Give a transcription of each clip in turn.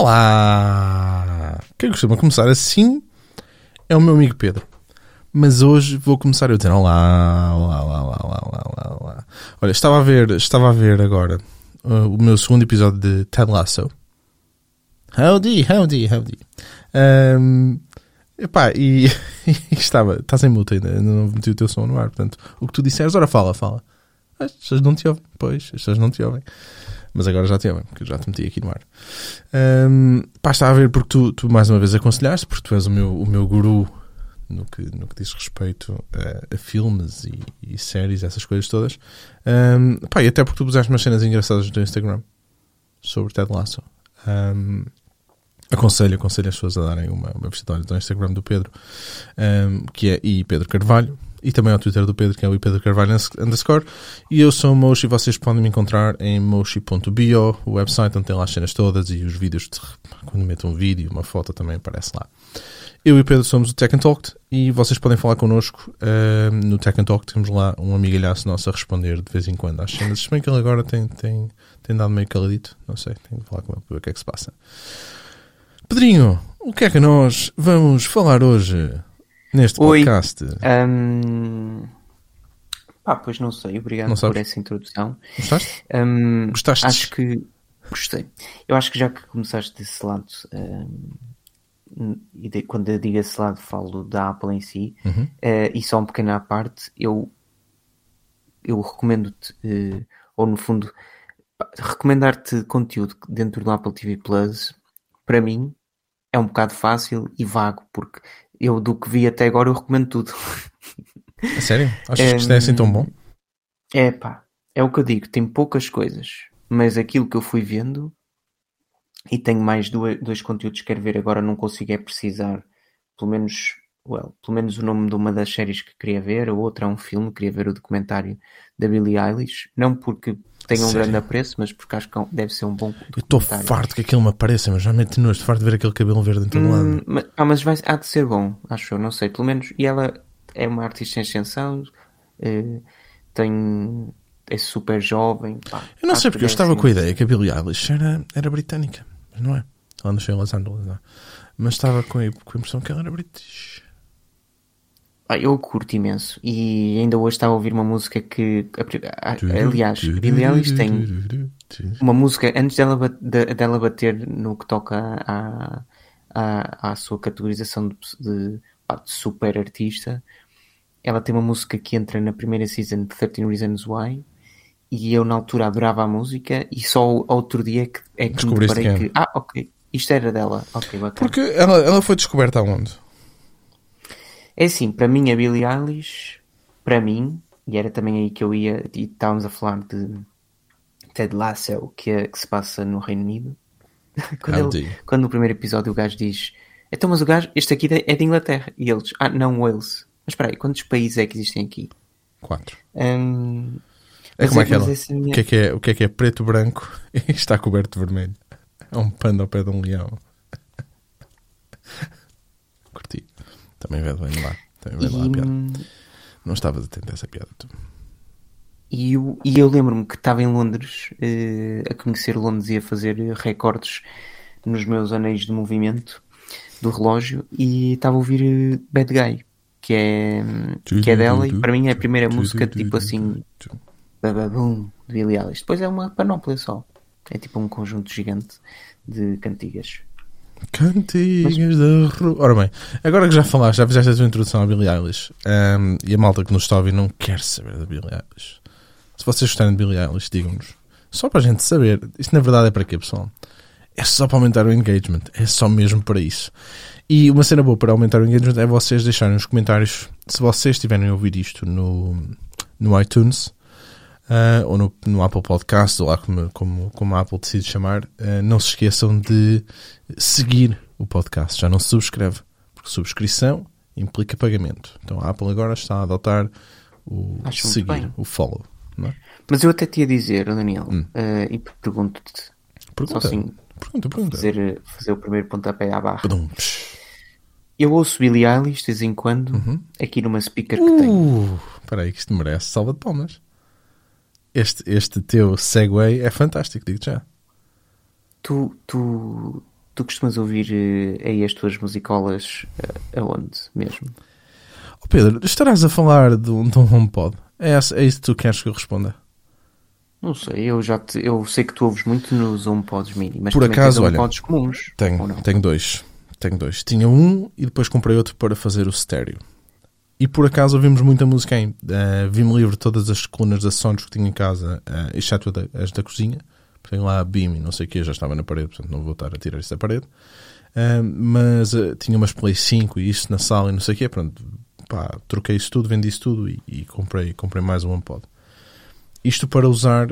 Olá! Quem costuma começar assim é o meu amigo Pedro. Mas hoje vou começar eu dizendo olá, olá, olá, olá, olá, olá, olá. Olha, estava a ver agora o meu segundo episódio de Ted Lasso. Howdy. Estava sem multa ainda, não meti o teu som no ar. Portanto, o que tu disseres, ora fala. As pessoas não te ouvem. Pois, as pessoas não te ouvem. Mas agora já te ouvem, porque eu já te meti aqui no ar. Está a ver porque tu mais uma vez aconselhaste, porque tu és o meu guru no que diz respeito a filmes e séries, essas coisas todas. E até porque tu usaste umas cenas engraçadas do Instagram sobre Ted Lasso. Aconselho as pessoas a darem uma visitada ao Instagram do Pedro, que é i Pedro Carvalho, e também ao Twitter do Pedro, que é o i Pedro Carvalho _, e eu sou o Mochi, e vocês podem me encontrar em mochi.bio, o website onde tem lá as cenas todas e os vídeos. Quando meto um vídeo, uma foto também aparece lá. Eu e o Pedro somos o Tech and Talk, e vocês podem falar connosco no Tech and Talk. Temos lá um amigalhaço nosso a responder de vez em quando às cenas. Se bem que ele agora tem dado meio caladito, não sei, tenho de falar com ele para ver o que é que se passa. Pedrinho, o que é que nós vamos falar hoje neste podcast? Pois não sei, obrigado por essa introdução. Gostaste? Gostaste? Acho que gostei. Eu acho que já que começaste desse lado, quando eu digo esse lado falo da Apple em si, e só um pequeno à parte, eu recomendo-te, ou no fundo, recomendar-te conteúdo dentro do Apple TV Plus. Para mim é um bocado fácil e vago, porque eu do que vi até agora eu recomendo tudo. A sério? Achas que isto é assim tão bom? É o que eu digo, tem poucas coisas, mas aquilo que eu fui vendo, e tenho mais dois conteúdos que quero ver agora, não consigo precisar, pelo menos o nome de uma das séries que queria ver, a outra é um filme, queria ver o documentário da Billie Eilish, não porque tenho um grande apreço, mas porque acho que deve ser um bom documentário. Eu estou farto que aquilo me apareça, mas já me tenho, estou farto de ver aquele cabelo verde em todo lado. Mas há de ser bom, acho eu, não sei, pelo menos. E ela é uma artista em ascensão, é super jovem. Eu não sei porque eu estava com a ideia que a Billie Eilish era britânica, mas não é? Ela nasceu em Los Angeles, não é? Mas estava com a impressão que ela era british. Eu curto imenso. E ainda hoje estava a ouvir uma música que... Aliás, Billie Eilish tem uma música, antes dela bater no que toca à sua categorização de super artista, ela tem uma música que entra na primeira season de 13 Reasons Why, e eu na altura adorava a música, e só outro dia que me deparei que... ok, isto era dela. Ok, bacana. Porque ela foi descoberta aonde? É assim, para mim a Billie Eilish, e era também aí que eu ia, e estávamos a falar de Ted Lasso, que se passa no Reino Unido. Quando no primeiro episódio o gajo diz, então mas o gajo, este aqui é de Inglaterra, e eles, não Wales. Mas espera aí, quantos países é que existem aqui? 4. Como é que minha... o que é preto, branco e está coberto de vermelho? É um panda ao pé de um leão. Curti. Também veio bem lá. A piada. Não estavas atento a essa piada, tu. E eu lembro-me que estava em Londres, a conhecer Londres e a fazer recordes nos meus anéis de movimento do relógio, e estava a ouvir Bad Guy, que é dela, e para mim é a primeira música tipo assim, bababum, de Billie Eilish. Depois é uma panóplia só. É tipo um conjunto gigante de cantigas. Da rua. Ora bem, agora que já fizeste a tua introdução à Billie Eilish, e a malta que nos está a ouvir não quer saber da Billie Eilish. Se vocês gostarem de Billie Eilish, digam-nos. Só para a gente saber. Isto na verdade é para quê, pessoal? É só para aumentar o engagement. É só mesmo para isso. E uma cena boa para aumentar o engagement é vocês deixarem nos comentários, se vocês estiverem a ouvir isto no iTunes... ou no Apple Podcast, ou lá como a Apple decide chamar, não se esqueçam de seguir o podcast, já não se subscreve, porque subscrição implica pagamento. Então a Apple agora está a adotar o seguir, o follow, não é? Mas eu até te ia dizer, Daniel, e pergunto-te, pergunta, só assim, pergunta. Fazer o primeiro pontapé à barra. Badum. Eu ouço Billie Eilish de vez em quando, aqui numa speaker que tenho. Espera aí, que isto merece salva de palmas. Este teu segue é fantástico, digo-te já. Tu Tu costumas ouvir aí as tuas musicolas aonde mesmo? Oh Pedro, estarás a falar de um HomePod? É isso que tu queres que eu responda? Não sei, eu sei que tu ouves muito nos HomePods mini, mas por acaso, olha, HomePods comuns? Tenho dois. Tinha um e depois comprei outro para fazer o estéreo. E por acaso ouvimos muita música em. Vi-me livre todas as colunas da Sonos que tinha em casa, exceto as da cozinha. Tenho lá a BIM e não sei o que, já estava na parede, portanto não vou estar a tirar isso da parede. Mas tinha umas Play 5 e isso na sala e não sei o que, pronto, pá, troquei isso tudo, vendi isso tudo e comprei mais um HomePod. Isto para usar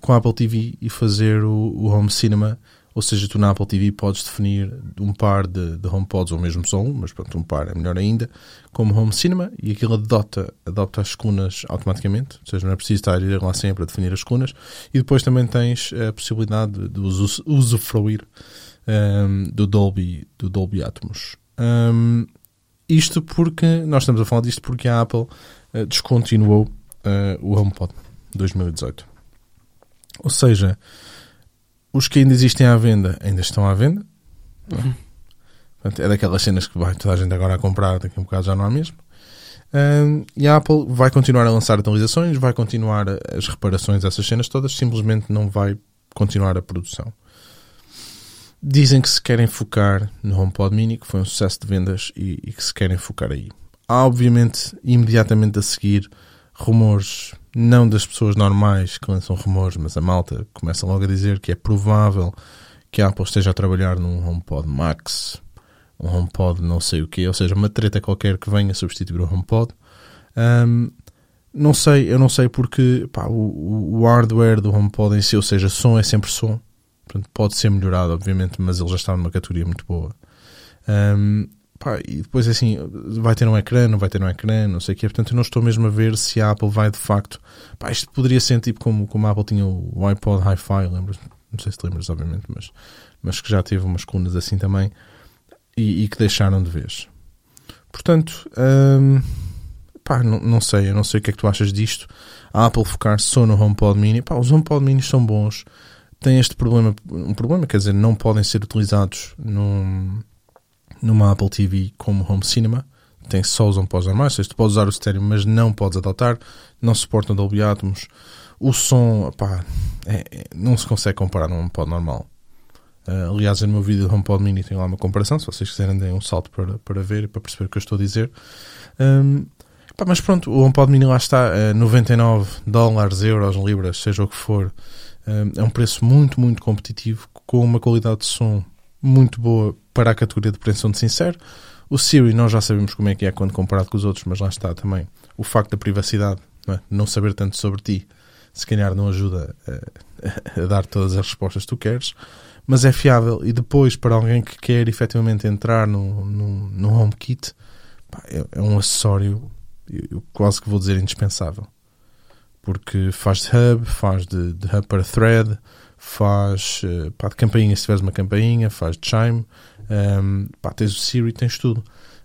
com a Apple TV e fazer o Home Cinema, ou seja, tu na Apple TV podes definir um par de HomePods, ou mesmo só um, mas pronto, um par é melhor ainda, como Home Cinema, e aquilo adopta as colunas automaticamente, ou seja, não é preciso estar a ir lá sempre a definir as colunas, e depois também tens a possibilidade de usufruir do Dolby Atmos. Isto porque, nós estamos a falar disto porque a Apple descontinuou o HomePod 2018. Ou seja, os que ainda existem à venda ainda estão à venda. Uhum. Portanto, é daquelas cenas que vai toda a gente agora a comprar, daqui a um bocado já não há mesmo. E a Apple vai continuar a lançar atualizações, vai continuar as reparações, essas cenas todas, simplesmente não vai continuar a produção. Dizem que se querem focar no HomePod Mini, que foi um sucesso de vendas e que se querem focar aí. Há, obviamente, imediatamente a seguir, rumores, não das pessoas normais que lançam rumores, mas a malta começa logo a dizer que é provável que a Apple esteja a trabalhar num HomePod Max, um HomePod não sei o quê, ou seja, uma treta qualquer que venha substituir o HomePod. Eu não sei porque pá, o hardware do HomePod em si, ou seja, som é sempre som, portanto, pode ser melhorado, obviamente, mas ele já está numa categoria muito boa. E depois assim, vai ter um ecrã, não vai ter um ecrã, não sei o que, portanto eu não estou mesmo a ver se a Apple vai de facto, pá, isto poderia ser tipo como a Apple tinha o iPod Hi-Fi, lembras? Não sei se te lembras, obviamente, mas que já teve umas colunas assim também e que deixaram de vez, portanto eu não sei o que é que tu achas disto, a Apple focar só no HomePod Mini. Pá, os HomePod Mini são bons, têm este problema, quer dizer, não podem ser utilizados numa Apple TV como Home Cinema, tem só os HomePods normais, ou seja, tu podes usar o estéreo, mas não podes adaptar, não suportam Dolby Atmos, o som, pá, não se consegue comparar num HomePod normal. Aliás, no meu vídeo do HomePod Mini tem lá uma comparação, se vocês quiserem deem um salto para ver e para perceber o que eu estou a dizer. Mas pronto, o HomePod Mini lá está, $99, euros, libras, seja o que for, é um preço muito, muito competitivo, com uma qualidade de som muito boa para a categoria de preensão de sincero. O Siri nós já sabemos como é que é quando comparado com os outros, mas lá está também o facto da privacidade, não saber tanto sobre ti, se calhar não ajuda a dar todas as respostas que tu queres, mas é fiável. E depois, para alguém que quer efetivamente entrar no HomeKit, pá, é um acessório, eu quase que vou dizer indispensável, porque faz de hub para Thread, faz pá, de campainha, se tiveres uma campainha, faz de chime, pá, tens o Siri, tens tudo.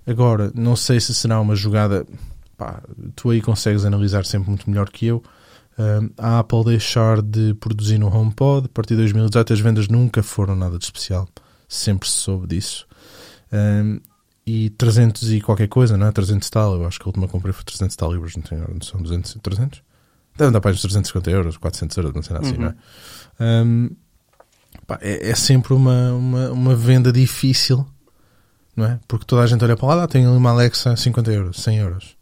Agora, não sei se será uma jogada, pá, tu aí consegues analisar sempre muito melhor que eu, a Apple deixar de produzir no HomePod. A partir de 2018 as vendas nunca foram nada de especial, sempre se soube disso, e 300 e qualquer coisa, não é? 300 tal, eu acho que a última comprei foi 300 tal libras, não tenho, não são 200, 300? Deve dar para os 350 euros, 400 euros, não sei nada assim, não é? Pá, é sempre uma venda difícil, não é? Porque toda a gente olha para lá, tem ali uma Alexa a 50 euros, 100 euros.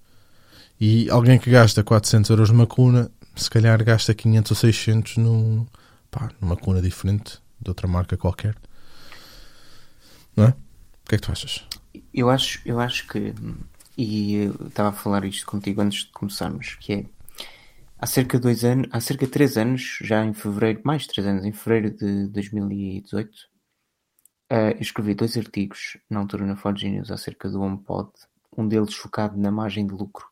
E alguém que gasta 400 euros numa coluna, se calhar gasta 500 ou 600 numa coluna diferente, de outra marca qualquer. Não é? O que é que tu achas? Eu acho que... E eu estava a falar isto contigo antes de começarmos, que é... Há cerca de 3 anos, em fevereiro de 2018, eu escrevi 2 artigos na altura na Fortune News acerca do HomePod, um deles focado na margem de lucro,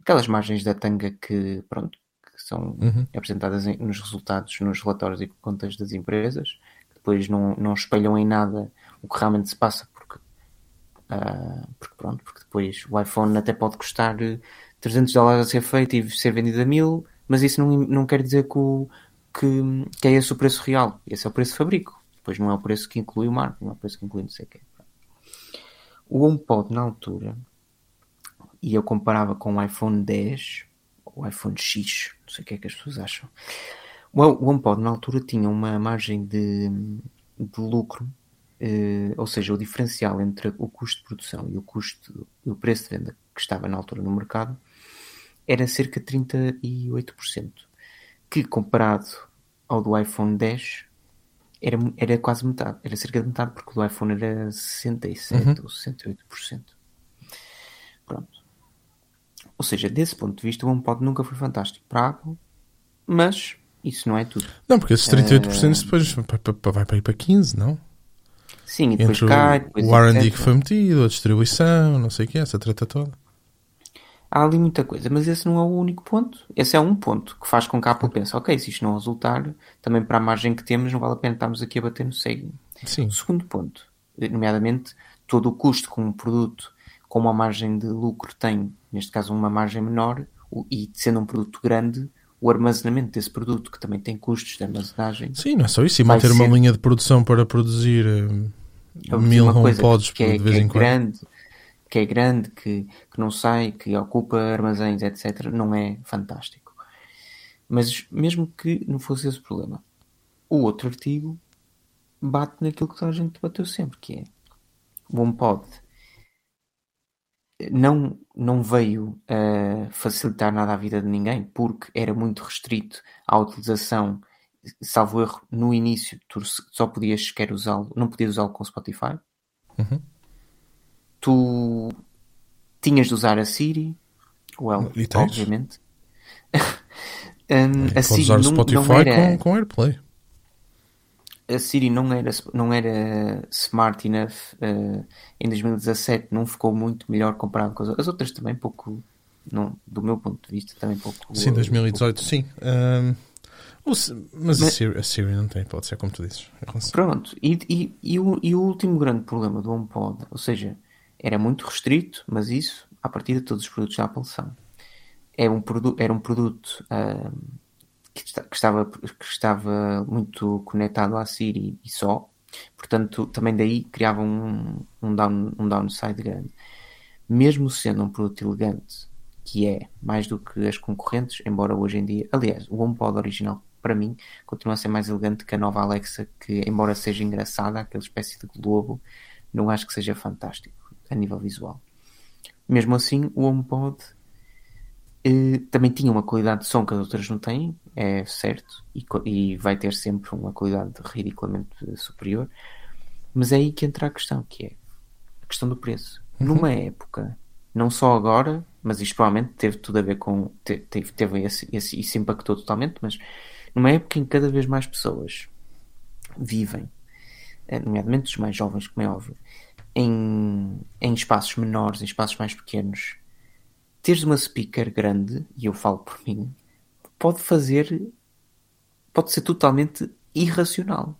aquelas margens da tanga que, pronto, que são apresentadas nos resultados, nos relatórios e contas das empresas, que depois não espelham em nada o que realmente se passa, porque depois o iPhone até pode custar $300 a ser feito e ser vendido a 1.000, mas isso não quer dizer que é esse o preço real. Esse é o preço fabrico. Depois não é o preço que inclui o marketing, não é o preço que inclui não sei o quê. O HomePod, na altura, e eu comparava com o iPhone X, o iPhone X, não sei o que é que as pessoas acham. O HomePod, na altura, tinha uma margem de lucro, ou seja, o diferencial entre o custo de produção e o preço de venda que estava na altura no mercado era cerca de 38%, que comparado ao do iPhone X era quase metade, era cerca de metade, porque o do iPhone era 67% ou 68%. Pronto. Ou seja, desse ponto de vista, o HomePod nunca foi fantástico para a Apple, mas isso não é tudo. Não, porque esses 38% depois vai para ir para 15%, não? Sim, e depois entre cai, depois o R&D que foi metido, a distribuição, não sei o que, essa trata toda. Há ali muita coisa, mas esse não é o único ponto. Esse é um ponto que faz com que a Apple pense, ok, se isto não resultar, também para a margem que temos, não vale a pena estarmos aqui a bater no cego. Sim. Segundo ponto, nomeadamente, todo o custo que um produto com uma margem de lucro tem, neste caso uma margem menor, e sendo um produto grande, o armazenamento desse produto, que também tem custos de armazenagem... Sim, não é só isso, e manter uma linha de produção para produzir 1000 HomePods de vez em quando. Que é grande, que não sai, que ocupa armazéns, etc., não é fantástico. Mas mesmo que não fosse esse o problema, o outro artigo bate naquilo que a gente bateu sempre, que é o HomePod não veio a facilitar nada a vida de ninguém, porque era muito restrito à utilização, salvo erro, no início, tu só podias sequer usá-lo, não podias usá-lo com o Spotify. Uhum. Tu tinhas de usar a Siri, obviamente. A Siri usar não era com AirPlay. A Siri não era smart enough. Em 2017 não ficou muito melhor comparado com as outras também, pouco, não, do meu ponto de vista, também pouco. Sim, 2018, pouco, sim. Mas a Siri não tem, pode ser como tu dizes. Pronto, e o último grande problema do HomePod, ou seja, era muito restrito, mas isso, à partida, todos os produtos da Apple são. Era um produto que estava muito conectado à Siri e só. Portanto, também daí criava um downside grande. Mesmo sendo um produto elegante, que é mais do que as concorrentes, embora hoje em dia... Aliás, o HomePod original, para mim, continua a ser mais elegante que a nova Alexa, que, embora seja engraçada, aquela espécie de globo, não acho que seja fantástico a nível visual. Mesmo assim, o HomePod também tinha uma qualidade de som que as outras não têm, é certo, e vai ter sempre uma qualidade ridiculamente superior, mas é aí que entra a questão, que é a questão do preço. Uhum. Numa época, não só agora, mas isto provavelmente teve tudo a ver com... teve isso impactou totalmente, mas numa época em que cada vez mais pessoas vivem, nomeadamente os mais jovens, como é óbvio, em espaços menores, em espaços mais pequenos, teres uma speaker grande, e eu falo por mim, pode ser totalmente irracional.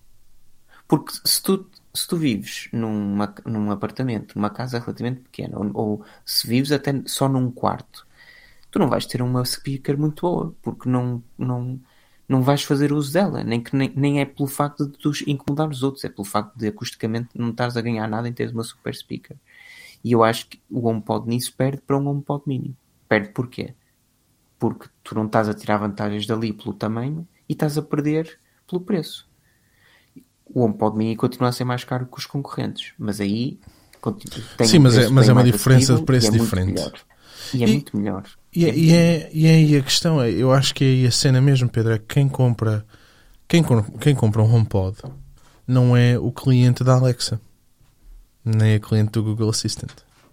Porque se tu vives num apartamento, numa casa relativamente pequena, ou se vives até só num quarto, tu não vais ter uma speaker muito boa, porque não vais fazer uso dela, nem é pelo facto de tu incomodar os outros, é pelo facto de acusticamente não estares a ganhar nada em teres uma super speaker. E eu acho que o HomePod nisso perde para um HomePod mini. Perde porquê? Porque tu não estás a tirar vantagens dali pelo tamanho e estás a perder pelo preço. O HomePod mini continua a ser mais caro que os concorrentes, mas aí tem... Sim, mas é uma diferença de preço diferente. E é muito melhor. E aí a questão é, eu acho que é aí a cena mesmo, Pedro, é que quem compra um HomePod não é o cliente da Alexa, nem é cliente do Google Assistant.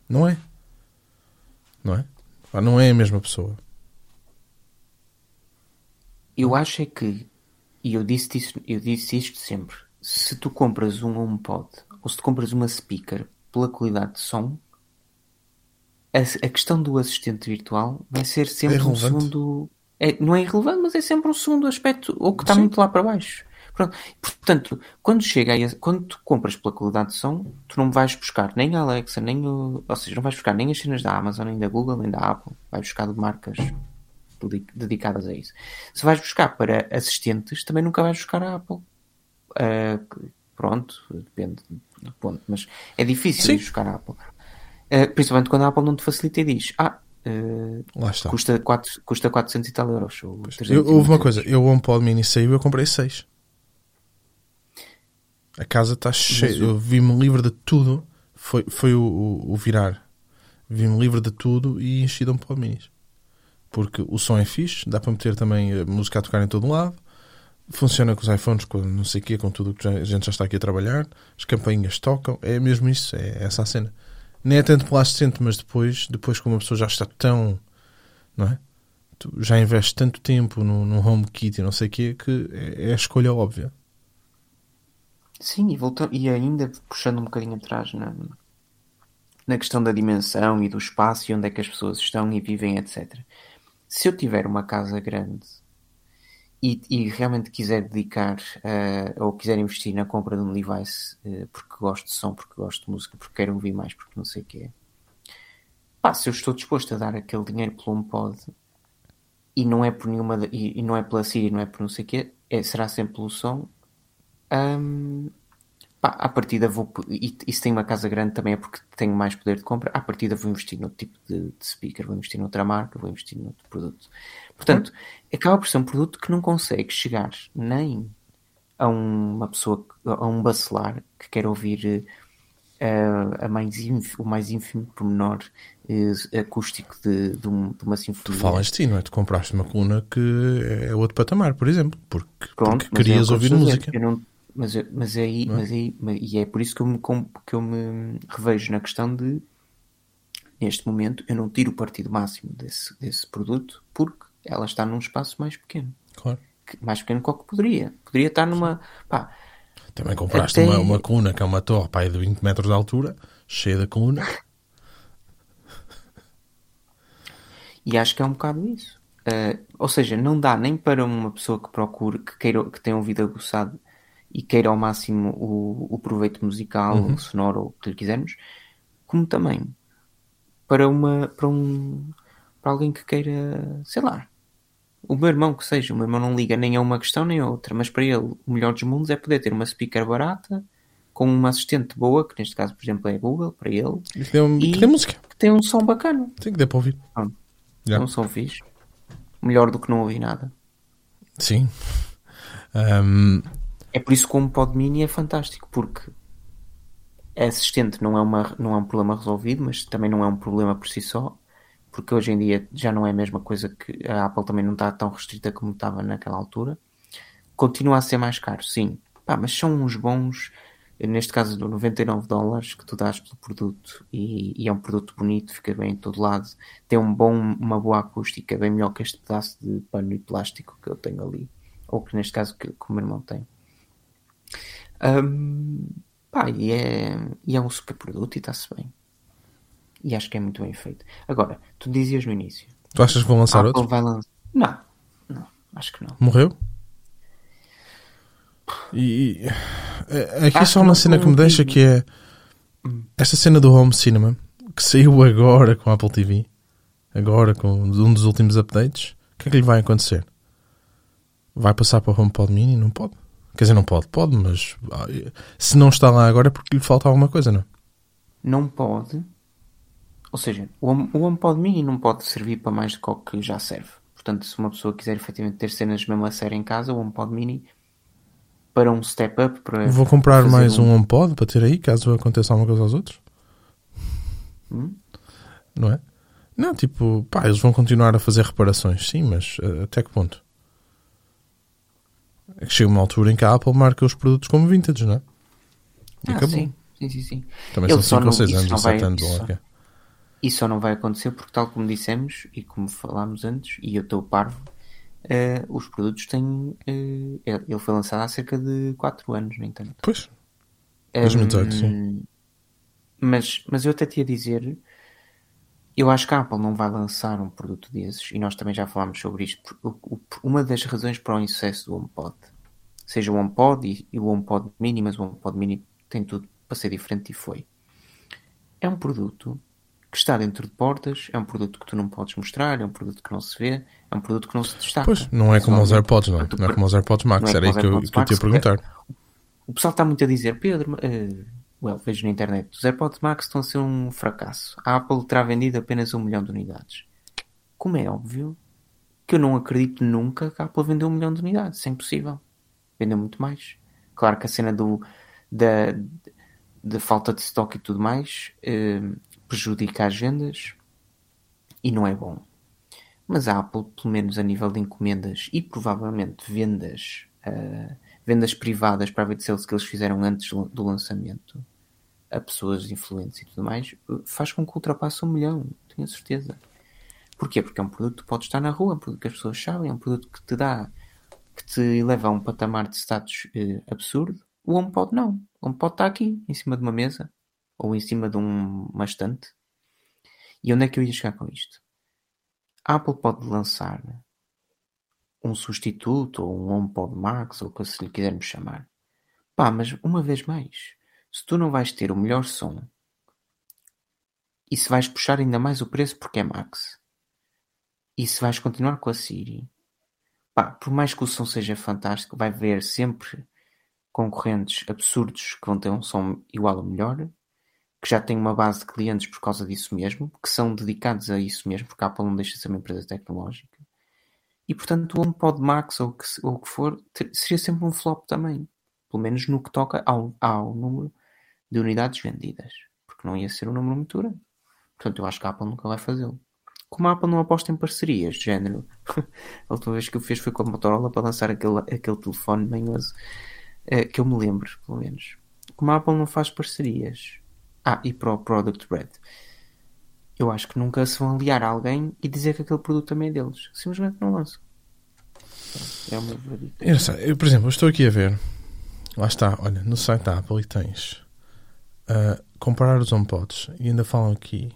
Não é? Não é a mesma pessoa. Eu acho é que, e eu disse isto sempre, se tu compras um HomePod ou se tu compras uma speaker pela qualidade de som, a questão do assistente virtual vai ser sempre um segundo... não é irrelevante, mas é sempre um segundo aspecto, ou que está muito lá para baixo. Pronto. Portanto, quando tu compras pela qualidade de som, tu não vais buscar nem a Alexa, ou seja, não vais buscar nem as cenas da Amazon, nem da Google, nem da Apple. Vais buscar de marcas dedicadas a isso. Se vais buscar para assistentes, também nunca vais buscar a Apple. pronto, depende do ponto, mas é difícil ir buscar a Apple. Principalmente quando a Apple não te facilita e diz, custa 400 e tal euros. Ou 300 houve uma coisa, eu o HomePod Mini saiu e eu comprei 6. A casa está cheia, eu vi-me livre de tudo, foi o virar. Vi-me livre de tudo e enchi de HomePod Minis. Porque o som é fixe, dá para meter também a música a tocar em todo o lado, funciona com os iPhones, com não sei o quê, com tudo o que a gente já está aqui a trabalhar, as campainhas tocam, é mesmo isso, é essa a cena. Nem é tanto pelo assistente, mas depois como a pessoa já está tão, não é? Tu já investes tanto tempo no HomeKit e não sei o quê, que é a escolha óbvia. Sim, e ainda puxando um bocadinho atrás na questão da dimensão e do espaço e onde é que as pessoas estão e vivem, etc. Se eu tiver uma casa grande e realmente quiser dedicar ou quiser investir na compra de um device porque gosto de som, porque gosto de música, porque quero ouvir mais, porque não sei o que é. Se eu estou disposto a dar aquele dinheiro pelo HomePod e não é por nenhuma e não é pela Siri, não é por não sei o que é, será sempre pelo som. À partida vou, e se tenho uma casa grande também é porque tenho mais poder de compra, à partida vou investir noutro tipo de speaker, vou investir noutra marca, vou investir noutro produto. Portanto, acaba por ser um produto que não consegue chegar nem a uma pessoa, a um bacelar que quer ouvir o mais ínfimo pormenor acústico de uma sinfonia. Tu falas de ti, não é? Tu compraste uma coluna que é outro patamar, por exemplo, porque querias ouvir música. Mas é por isso que eu me revejo na questão de, neste momento, eu não tiro o partido máximo desse produto porque ela está num espaço mais pequeno. Claro. Mais pequeno que o que poderia. Poderia estar numa... Também compraste uma coluna que é uma torre de 20 metros de altura, cheia de coluna. E acho que é um bocado isso. Ou seja, não dá nem para uma pessoa que procure, que tem ouvido aguçado e queira ao máximo o proveito musical, o sonoro, o que quisermos, como também para alguém que queira, sei lá, o meu irmão que seja, o meu irmão não liga nem a uma questão nem a outra, mas para ele o melhor dos mundos é poder ter uma speaker barata com uma assistente boa, que neste caso por exemplo é a Google, para ele, que tem música, que tem um som bacana, tem que dar para ouvir, um som fixe, melhor do que não ouvir nada. Sim. É por isso que o HomePod Mini é fantástico, porque a assistente não é um problema resolvido, mas também não é um problema por si só, porque hoje em dia já não é a mesma coisa, que a Apple também não está tão restrita como estava naquela altura. Continua a ser mais caro, sim. Mas são uns bons, neste caso do $99 que tu dás pelo produto, e é um produto bonito, fica bem em todo lado, tem uma boa acústica, bem melhor que este pedaço de pano e plástico que eu tenho ali, ou que neste caso que o meu irmão tem. E é um super produto e está-se bem, e acho que é muito bem feito. Agora, tu dizias no início, tu achas que vão lançar outro? Não, acho que não. Morreu? E aqui acho só uma cena que me deixa, que é esta cena do Home Cinema que saiu agora com a Apple TV, agora com um dos últimos updates. O que é que lhe vai acontecer? Vai passar para o HomePod Mini? Não pode. Quer dizer, não pode, mas se não está lá agora é porque lhe falta alguma coisa, não? Não pode. Ou seja, o HomePod Mini não pode servir para mais do que já serve. Portanto, se uma pessoa quiser efetivamente ter cenas mesmo a sério em casa, o HomePod Mini, para um step up... Vou comprar mais um HomePod para ter aí, caso aconteça alguma coisa aos outros. Não é? Não, eles vão continuar a fazer reparações, sim, mas até que ponto? É que chega uma altura em que a Apple marca os produtos como vintage, não é? E acabou. Sim. Também ele são 5 ou 6 anos, ou 7 anos. Isso só não vai acontecer porque, tal como dissemos e como falámos antes, e eu estou parvo, os produtos têm... ele foi lançado há cerca de 4 anos, no entanto. Pois. 2018, sim. Mas eu até te ia dizer... Eu acho que a Apple não vai lançar um produto desses, e nós também já falámos sobre isto. Uma das razões para o insucesso do HomePod, seja o HomePod e o HomePod Mini, mas o HomePod Mini tem tudo para ser diferente, e foi. É um produto que está dentro de portas, é um produto que tu não podes mostrar, é um produto que não se vê, é um produto que não se destaca. Pois, não é como os AirPods, não é como os AirPods Max, era aí que eu te ia perguntar. O pessoal está muito a dizer, Pedro, vejo na internet, os AirPods Max estão a ser um fracasso. A Apple terá vendido apenas 1 milhão de unidades. Como é óbvio que eu não acredito nunca que a Apple vendeu 1 milhão de unidades. Isso é impossível. Vendeu muito mais. Claro que a cena da falta de estoque e tudo mais prejudica as vendas e não é bom. Mas a Apple, pelo menos a nível de encomendas e provavelmente vendas privadas, private sales que eles fizeram antes do lançamento a pessoas de influência e tudo mais, faz com que ultrapasse 1 milhão, tenho certeza. Porquê? Porque é um produto que pode estar na rua, é um produto que as pessoas sabem, é um produto que te dá, que te eleva a um patamar de status absurdo. O HomePod não. O HomePod está aqui, em cima de uma mesa ou em cima de uma estante. E onde é que eu ia chegar com isto? A Apple pode lançar um substituto, ou um HomePod Max, ou o que se lhe quisermos chamar. Pá, mas uma vez mais, se tu não vais ter o melhor som, e se vais puxar ainda mais o preço porque é Max, e se vais continuar com a Siri, pá, por mais que o som seja fantástico, vai haver sempre concorrentes absurdos que vão ter um som igual ou melhor, que já tem uma base de clientes por causa disso mesmo, que são dedicados a isso mesmo, porque a Apple não deixa de ser uma empresa tecnológica. E, portanto, o HomePod Max, ou o que for, seria sempre um flop também. Pelo menos no que toca ao número de unidades vendidas. Porque não ia ser um número muito grande. Portanto, eu acho que a Apple nunca vai fazê-lo. Como a Apple não aposta em parcerias de género. A última vez que eu fiz foi com a Motorola para lançar aquele telefone manhoso. Que eu me lembro, pelo menos. Como a Apple não faz parcerias. E para o Product Red. Eu acho que nunca se vão aliar a alguém e dizer que aquele produto também é deles. Simplesmente não lançam. É o meu verdadeiro. Eu, por exemplo, estou aqui a ver. Lá está, olha, no site da Apple e tens comparar os HomePods e ainda falam aqui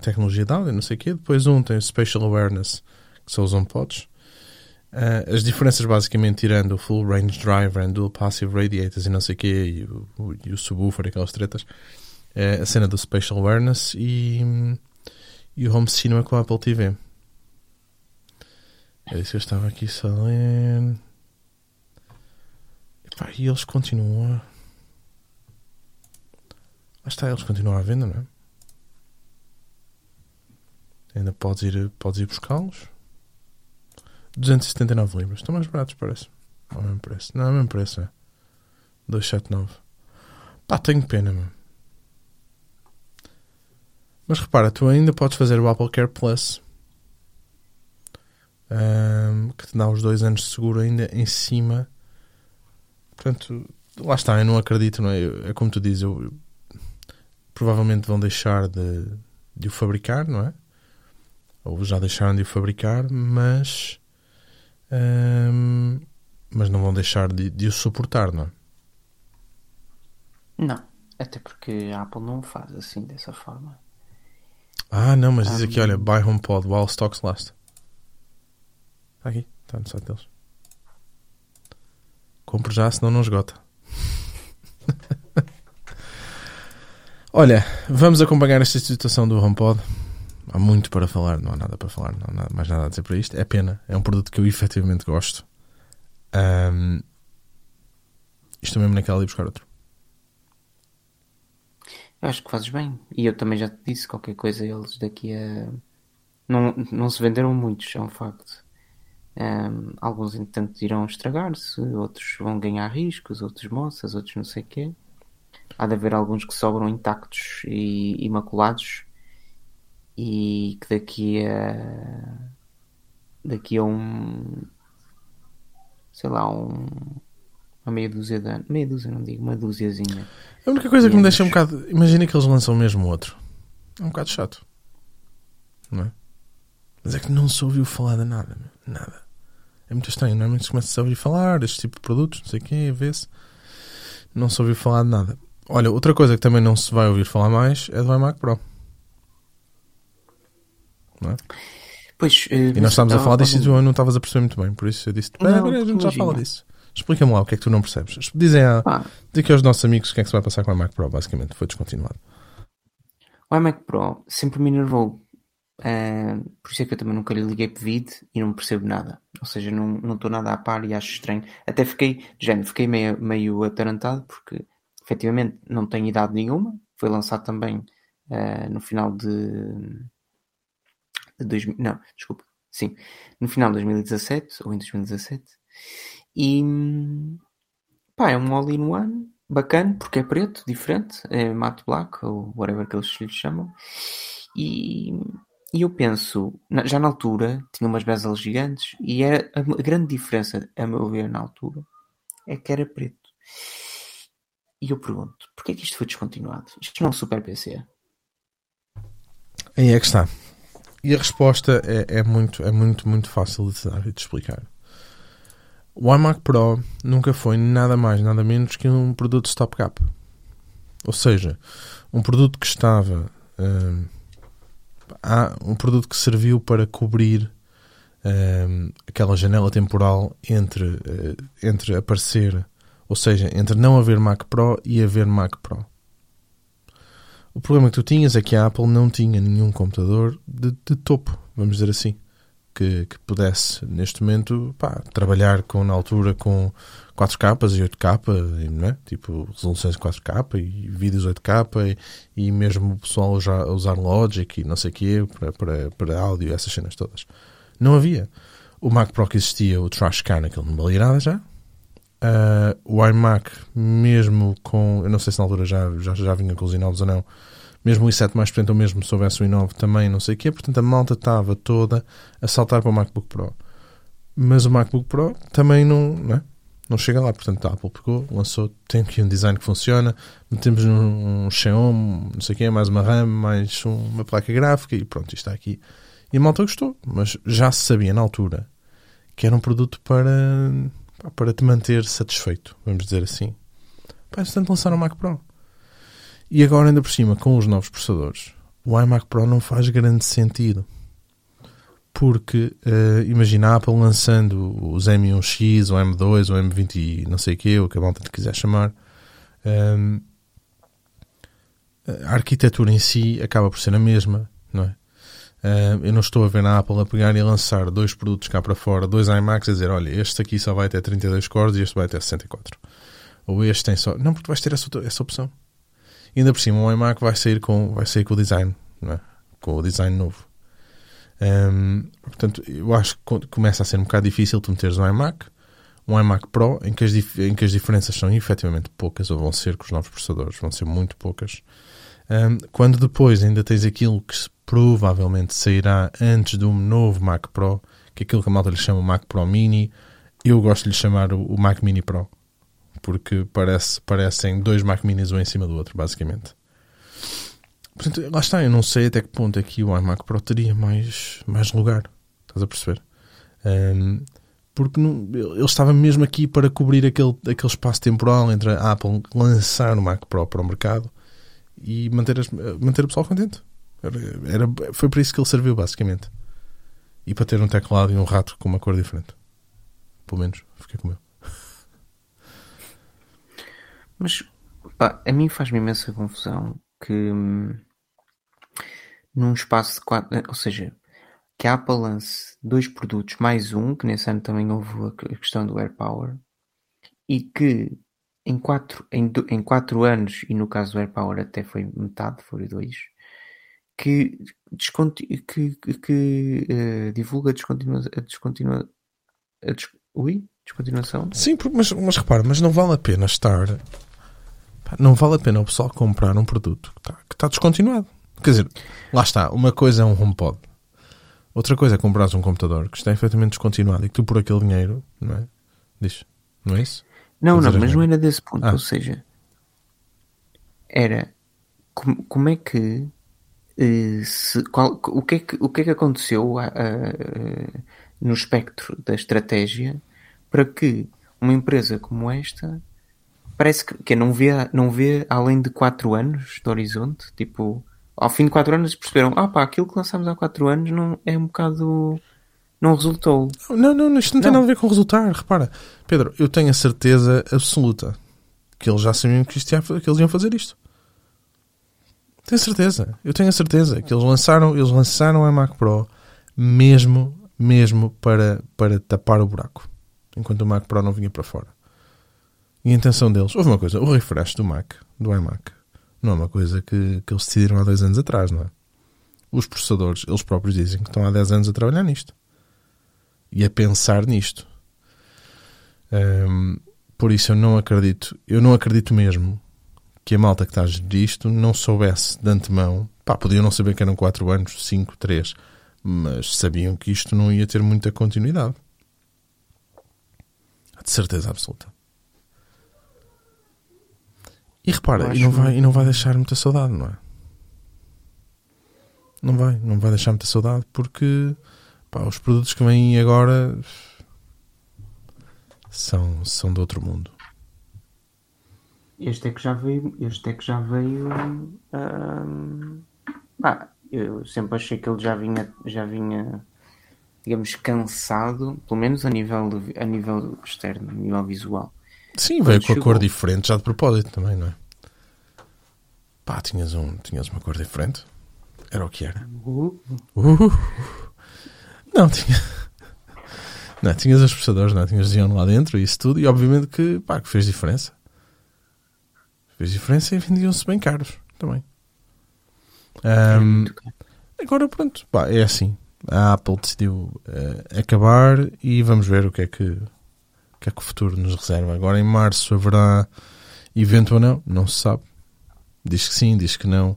tecnologia de áudio, não sei o quê. Depois tem o Spatial Awareness, que são os HomePods. As diferenças basicamente tirando o Full Range Driver and Dual Passive Radiators e não sei o quê e o subwoofer e aquelas tretas. A cena do Spatial Awareness e o Home Cinema com a Apple TV. É isso que eu estava aqui só a ler. E eles continuam. Lá está, eles continuam à venda, não é? Ainda podes ir buscá-los. 279 libras. Estão mais baratos, parece. Ao mesmo preço. Não, ao mesmo preço, é. 279. Pá, tenho pena, mano. Mas repara, tu ainda podes fazer o Apple Care Plus, que te dá os 2 anos de seguro ainda em cima. Portanto, lá está, eu não acredito, não é? É como tu dizes, provavelmente vão deixar de o fabricar, não é? Ou já deixaram de o fabricar, mas não vão deixar de o suportar, não é? Não, até porque a Apple não faz assim, dessa forma. Ah, não, mas diz aqui, olha, buy HomePod while stocks last. Está aqui, está no site deles. Compre já, senão não esgota. Olha, vamos acompanhar esta situação do HomePod. Há muito para falar, não há nada para falar, não há mais nada a dizer para isto. É pena, é um produto que eu efetivamente gosto. Estou mesmo naquela de buscar outro. Eu acho que fazes bem. E eu também já te disse qualquer coisa. Eles daqui a... Não se venderam muitos, é um facto. Alguns, entretanto, irão estragar-se. Outros vão ganhar riscos. Outros moças, outros não sei o quê. Há de haver alguns que sobram intactos e imaculados. E que daqui a um... Sei lá, uma dúziazinha. A única coisa que me deixa um bocado... Imagina que eles lançam mesmo outro. É um bocado chato, não é? Mas é que não se ouviu falar de nada, nada. É muito estranho, normalmente se começa a ouvir falar deste tipo de produtos, não sei o quê, vê-se. Não se ouviu falar de nada. Olha, outra coisa que também não se vai ouvir falar mais é do iMac Pro, não é? Pois, e nós estávamos a falar disso e tu não estavas a perceber muito bem. Por isso eu disse-te, a gente já fala disso. Explica-me lá o que é que tu não percebes. Dizem aqui aos nossos amigos o que é que se vai passar com o iMac Pro, basicamente. Foi descontinuado. O iMac Pro sempre me enervou Por isso é que eu também nunca lhe liguei pedido e não percebo nada. Ou seja, não estou nada a par e acho estranho. Até fiquei meio atarantado porque efetivamente não tenho idade nenhuma. Foi lançado também no final no final de 2017 ou em 2017. E pá, é um all-in-one bacana porque é preto, diferente, é matte black ou whatever que eles lhe chamam. E eu penso, já na altura tinha umas bezels gigantes e era a grande diferença, a meu ver, na altura é que era preto. E eu pergunto, porquê é que isto foi descontinuado? Isto não é um super PC? Aí é que está. E a resposta é muito fácil de explicar. O iMac Pro nunca foi nada mais, nada menos que um produto de stopgap. Ou seja, um produto que estava... um produto que serviu para cobrir aquela janela temporal entre aparecer, ou seja, entre não haver Mac Pro e haver Mac Pro. O problema que tu tinhas é que a Apple não tinha nenhum computador de topo, vamos dizer assim, que pudesse neste momento trabalhar na altura com 4K e 8K, não é? Tipo resoluções 4K e vídeos 8K e mesmo o pessoal já usar Logic e não sei o quê para áudio, essas cenas todas. Não havia. O Mac Pro que existia, o Trash Can, aquele não valia nada já. O iMac, mesmo com... Eu não sei se na altura já vinha com os i9s ou não. Mesmo o i7 mais potente, ou mesmo se houvesse o i9 também, não sei o quê. Portanto, a malta estava toda a saltar para o MacBook Pro. Mas o MacBook Pro também não chega lá. Portanto, a Apple pegou, lançou, tem aqui um design que funciona, metemos um Xeon, não sei o quê, mais uma RAM, mais uma placa gráfica e pronto, isto está aqui. E a malta gostou. Mas já se sabia na altura que era um produto para te manter satisfeito, vamos dizer assim. Portanto, lançaram o Mac Pro. E agora, ainda por cima, com os novos processadores, o iMac Pro não faz grande sentido. Porque, imagina a Apple lançando os M1X, o M2, o M20 não sei o que a malta te quiser chamar. A arquitetura em si acaba por ser a mesma, não é? Eu não estou a ver na Apple a pegar e a lançar dois produtos cá para fora, dois iMacs, a dizer, olha, este aqui só vai até 32 cores e este vai até 64. Ou este tem só... Não, porque vais ter essa opção. E ainda por cima, o iMac vai sair com o design, não é? Com o design novo. Portanto, eu acho que começa a ser um bocado difícil tu meteres um iMac Pro, em que as diferenças são efetivamente poucas, ou vão ser com os novos processadores, vão ser muito poucas. Quando depois ainda tens aquilo que provavelmente sairá antes de um novo Mac Pro, que é aquilo que a malta lhe chama Mac Pro Mini. Eu gosto de lhe chamar o Mac Mini Pro, porque parecem dois Mac Minis um em cima do outro, basicamente. Portanto, lá está, eu não sei até que ponto aqui o iMac Pro teria mais lugar, estás a perceber? Porque ele estava mesmo aqui para cobrir aquele espaço temporal entre a Apple lançar o Mac Pro para o mercado e manter o pessoal contente. Foi para isso que ele serviu, basicamente. E para ter um teclado e um rato com uma cor diferente. Pelo menos, fiquei com o meu. Mas, pá, a mim faz-me imensa confusão que num espaço de 4... Ou seja, que a Apple lance dois produtos mais um, que nesse ano também houve a questão do AirPower, e que em quatro anos, e no caso do AirPower até foi metade, foram dois, que divulga descontinuação? Sim, mas repara, mas não vale a pena estar... Não vale a pena o pessoal comprar um produto que está descontinuado. Quer dizer, lá está, uma coisa é um HomePod. Outra coisa é comprares um computador que está efetivamente descontinuado e que tu por aquele dinheiro, não é? Diz, não é isso? Não, mas não era desse ponto. Ou seja, era... Como é que... o que é que aconteceu no espectro da estratégia para que uma empresa como esta parece que não vê além de 4 anos do horizonte? Tipo, ao fim de 4 anos perceberam, aquilo que lançámos há 4 anos não é um bocado... não resultou. Não, isto não tem nada a ver com resultar. Repara, Pedro, eu tenho a certeza absoluta que eles já sabiam que eles iam fazer isto. Tenho certeza. Eu tenho a certeza que eles lançaram a Mac Pro mesmo para tapar o buraco. Enquanto o Mac Pro não vinha para fora. E a intenção deles... Houve uma coisa. O refresh do iMac, não é uma coisa que eles decidiram há 2 anos atrás, não é? Os processadores, eles próprios dizem que estão há 10 anos a trabalhar nisto. E a pensar nisto. Por isso eu não acredito mesmo que a malta que está a gerir isto não soubesse de antemão. Pá, podiam não saber que eram 4 anos, 5, 3, mas sabiam que isto não ia ter muita continuidade. De certeza absoluta. E repara, e não vai deixar muita saudade, não é? Não vai deixar muita saudade porque, pá, os produtos que vêm agora são de outro mundo. Este é que já veio eu sempre achei que ele já vinha digamos cansado, pelo menos a nível externo, a nível visual. Sim, veio com a cor diferente já de propósito também, não é? Pá, tinhas uma cor diferente. Era o que era. Não, tinhas os processadores, não, tinhas Xeon lá dentro e isso tudo, e obviamente que, pá, que fez diferença. Fez diferença e vendiam-se bem caros também. Agora pronto, pá, é assim. A Apple decidiu acabar e vamos ver o que é que o futuro nos reserva. Agora em março haverá evento ou não? Não se sabe. Diz que sim, diz que não.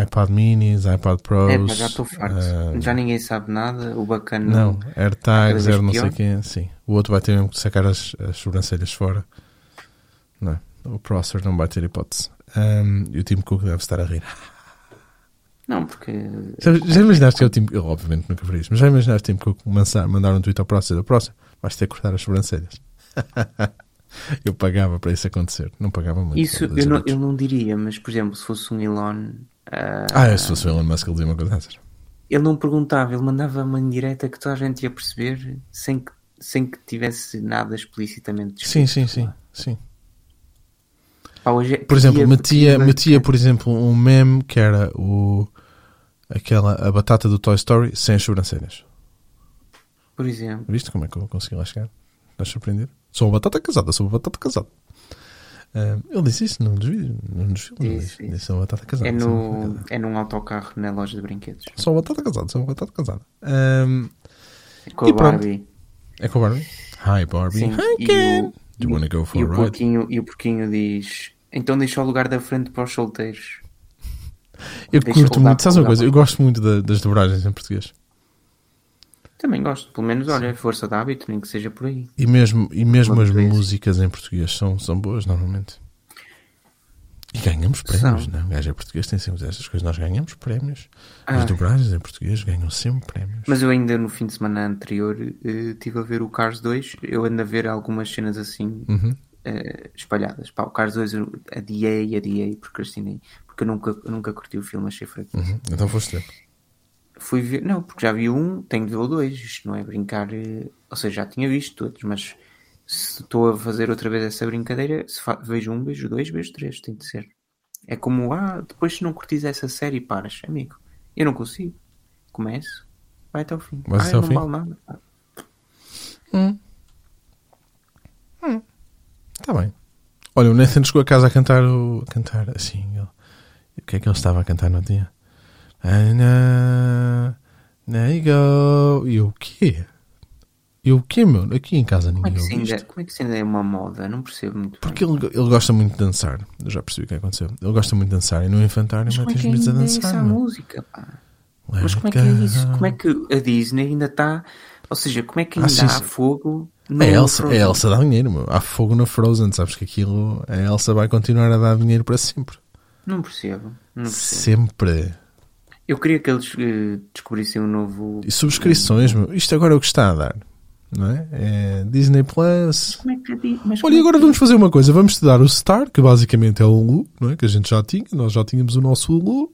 iPad Minis, iPad Pros... mas já estou farto. Já ninguém sabe nada. O bacana... Não, AirTags, Air não sei quem. Sim. O outro vai ter mesmo que sacar as sobrancelhas fora. Não, o Prosser não vai ter hipótese. E o Tim Cook deve estar a rir. Não, porque... Já imaginaste que é o Tim Cook... Eu obviamente nunca faria isso, mas já imaginaste o Tim Cook mandar um tweet ao Prosser? O Prosser vais ter que cortar as sobrancelhas. Eu pagava para isso acontecer. Não pagava muito. Isso eu não diria, mas, por exemplo, se fosse um Elon... se fosse um Elon Musk, ele dizia uma coisa dessas. Ele não perguntava, ele mandava uma indireta que toda a gente ia perceber sem que tivesse nada explicitamente escrito. Sim. Pá, hoje, por exemplo, metia, por exemplo, um meme que era a batata do Toy Story sem as sobrancelhas. Por exemplo. Viste como é que eu consegui lá chegar? Estás surpreendido? Sou uma batata casada. Ele disse isso num dos vídeos. Disse sou uma batata casada. É num autocarro na loja de brinquedos. Sou uma batata casada. Com a Barbie. É com a Barbie? Hi Barbie. Sim. Hi Ken. Do you wanna go for a ride? E o porquinho diz... Então deixa o lugar da frente para os solteiros. Eu curto muito. Sabes uma coisa? Eu gosto muito das dobragens em português. Também gosto, pelo menos, olha, força de hábito, nem que seja por aí. E mesmo as músicas em português são boas, normalmente. E ganhamos prémios, não? O gajo é português, tem sempre essas coisas. Nós ganhamos prémios. As dobragens em português ganham sempre prémios. Mas eu ainda, no fim de semana anterior, estive a ver o Cars 2. Eu ando a ver algumas cenas assim, espalhadas. Pá, o Cars 2 eu adiei, procrastinei. Porque eu nunca curti o filme, achei fraco. Então foste tempo. Fui ver, não, porque já vi um, tenho de ver o 2, isto não é brincar, ou seja, já tinha visto todos, mas se estou a fazer outra vez essa brincadeira, se vejo um, vejo dois, vejo três, tem de ser. É como, depois se não curtis essa série, paras, amigo, eu não consigo, começo, vai até ao fim, não vale nada. Está bem. Olha, o Nathan chegou a casa a cantar assim, o que é que ele estava a cantar no dia? There you go. E o quê? meu? Aqui em casa ninguém ouve isto. Como é que isso ainda é uma moda? Não percebo muito. Porque ele gosta muito de dançar. Eu já percebi o que aconteceu. Ele gosta muito de dançar e no infantário mete os miúdos a dançar. Mas música, pá. Mas como é que é isso? Como é que a Disney ainda está... Ou seja, como é que ainda há fogo no Frozen? A Elsa dá dinheiro, meu. Há fogo no Frozen. Sabes que aquilo... A Elsa vai continuar a dar dinheiro para sempre. Não percebo. Sempre... Eu queria que eles descobrissem um novo... E subscrições, meu. Isto agora é o que está a dar, não é? É Disney Plus... Olha, agora vamos fazer uma coisa. Vamos te dar o Star, que basicamente é o Hulu, não é? Que a gente já tinha. Nós já tínhamos o nosso Hulu.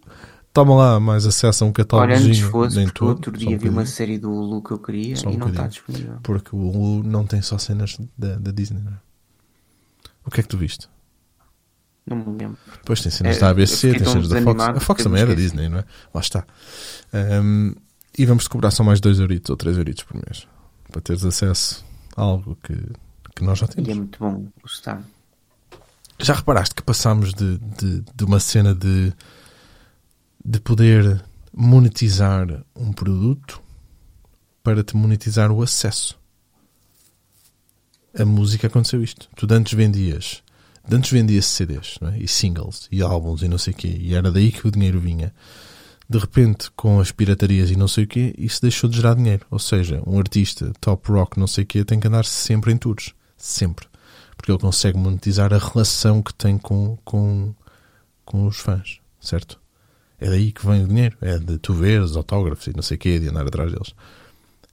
Toma lá mais acesso a um catálogozinho. Olha, antes fosse, porque todo, outro dia vi uma série do Hulu que eu queria e não está disponível. Porque o Hulu não tem só cenas da Disney, não é? O que é que tu viste? Não me lembro. Pois, tem cenas da ABC, tem cenas da Fox. A Fox também é da Disney, não é? Lá está. E vamos cobrar só mais 2 euritos ou 3 euritos por mês para teres acesso a algo que nós já temos. E é muito bom gostar. Já reparaste que passámos de uma cena de poder monetizar um produto para te monetizar o acesso? A música aconteceu isto. Tu antes vendias CDs, não é? E singles e álbuns e não sei o quê, e era daí que o dinheiro vinha. De repente, com as piratarias e não sei o quê, isso deixou de gerar dinheiro. Ou seja, um artista top rock não sei o quê tem que andar sempre em tours, sempre, porque ele consegue monetizar a relação que tem com os fãs, certo? É daí que vem o dinheiro, é de tu veres autógrafos e não sei o quê, de andar atrás deles.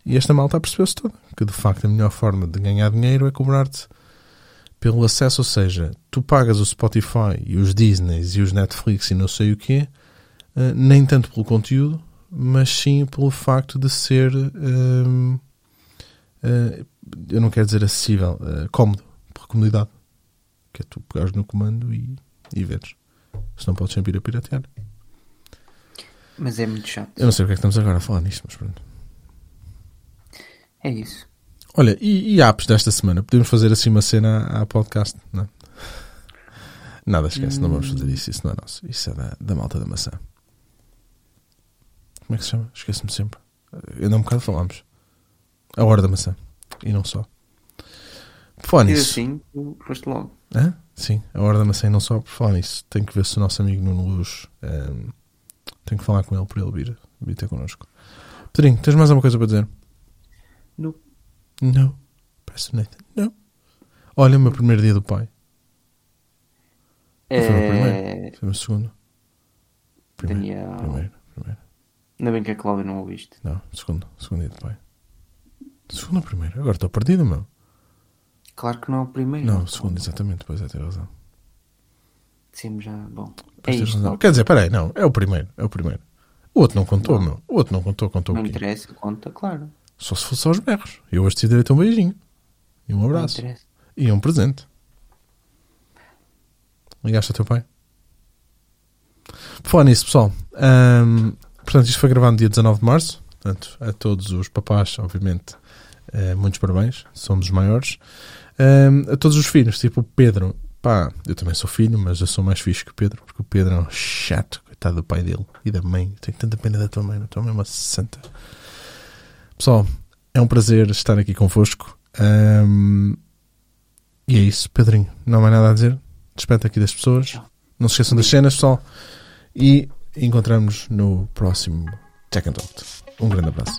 E esta malta percebeu-se toda que de facto a melhor forma de ganhar dinheiro é cobrar-te pelo acesso. Ou seja, tu pagas o Spotify e os Disneys e os Netflix e não sei o quê, nem tanto pelo conteúdo, mas sim pelo facto de ser eu não quero dizer acessível, cómodo, por comodidade, que é tu pegares no comando e veres. Se não podes sempre ir a piratear. Mas é muito chato. Eu não sei porque é que estamos agora a falar nisto, mas pronto. É isso. Olha, e apps desta semana? Podemos fazer assim uma cena a podcast? Não? Nada, esquece, não vamos fazer isso. Isso não é nosso. Isso é da malta da maçã. Como é que se chama? Esquece-me sempre. Ainda há um bocado falámos. A hora da maçã. E não só. Por falar nisso. Sim, foste logo. Hã? Sim, a hora da maçã e não só. Por falar nisso, tenho que ver se o nosso amigo Nuno Luz... tenho que falar com ele para ele vir ter connosco. Pedrinho, tens mais alguma coisa para dizer? Não. Não. Parece Nathan. Não. Olha, o meu primeiro dia do pai. Não foi o meu primeiro. Foi o meu segundo. Primeiro. Ainda bem que a Cláudia não ouviste. Não, segundo. Segundo dia do pai. Segundo ou primeiro? Agora estou perdido, meu. Claro que não é o primeiro. Não, o segundo, exatamente. Pois é, tens razão. Sim, já. Bom. É isto, não. Quer dizer, peraí, não. É o primeiro. O outro não contou, não. Meu. O outro não contou não o quê? Não interessa, conta, claro. Só se fosse aos berros. Eu hoje te darei um beijinho. E um abraço. E um presente. Ligaste ao teu pai? Por falar nisso, pessoal. Portanto, isto foi gravado no dia 19 de março. Portanto, a todos os papás, obviamente, muitos parabéns. Somos os maiores. A todos os filhos, tipo o Pedro. Pá, eu também sou filho, mas eu sou mais fixe que o Pedro, porque o Pedro é um chato, coitado do pai dele e da mãe. Eu tenho tanta pena da tua mãe, a tua mãe é uma santa. Pessoal, é um prazer estar aqui convosco. E é isso, Pedrinho, não há mais nada a dizer. Despeito aqui das pessoas. Não se esqueçam das cenas, pessoal. E encontramos no próximo Tech and Talk. Um grande abraço.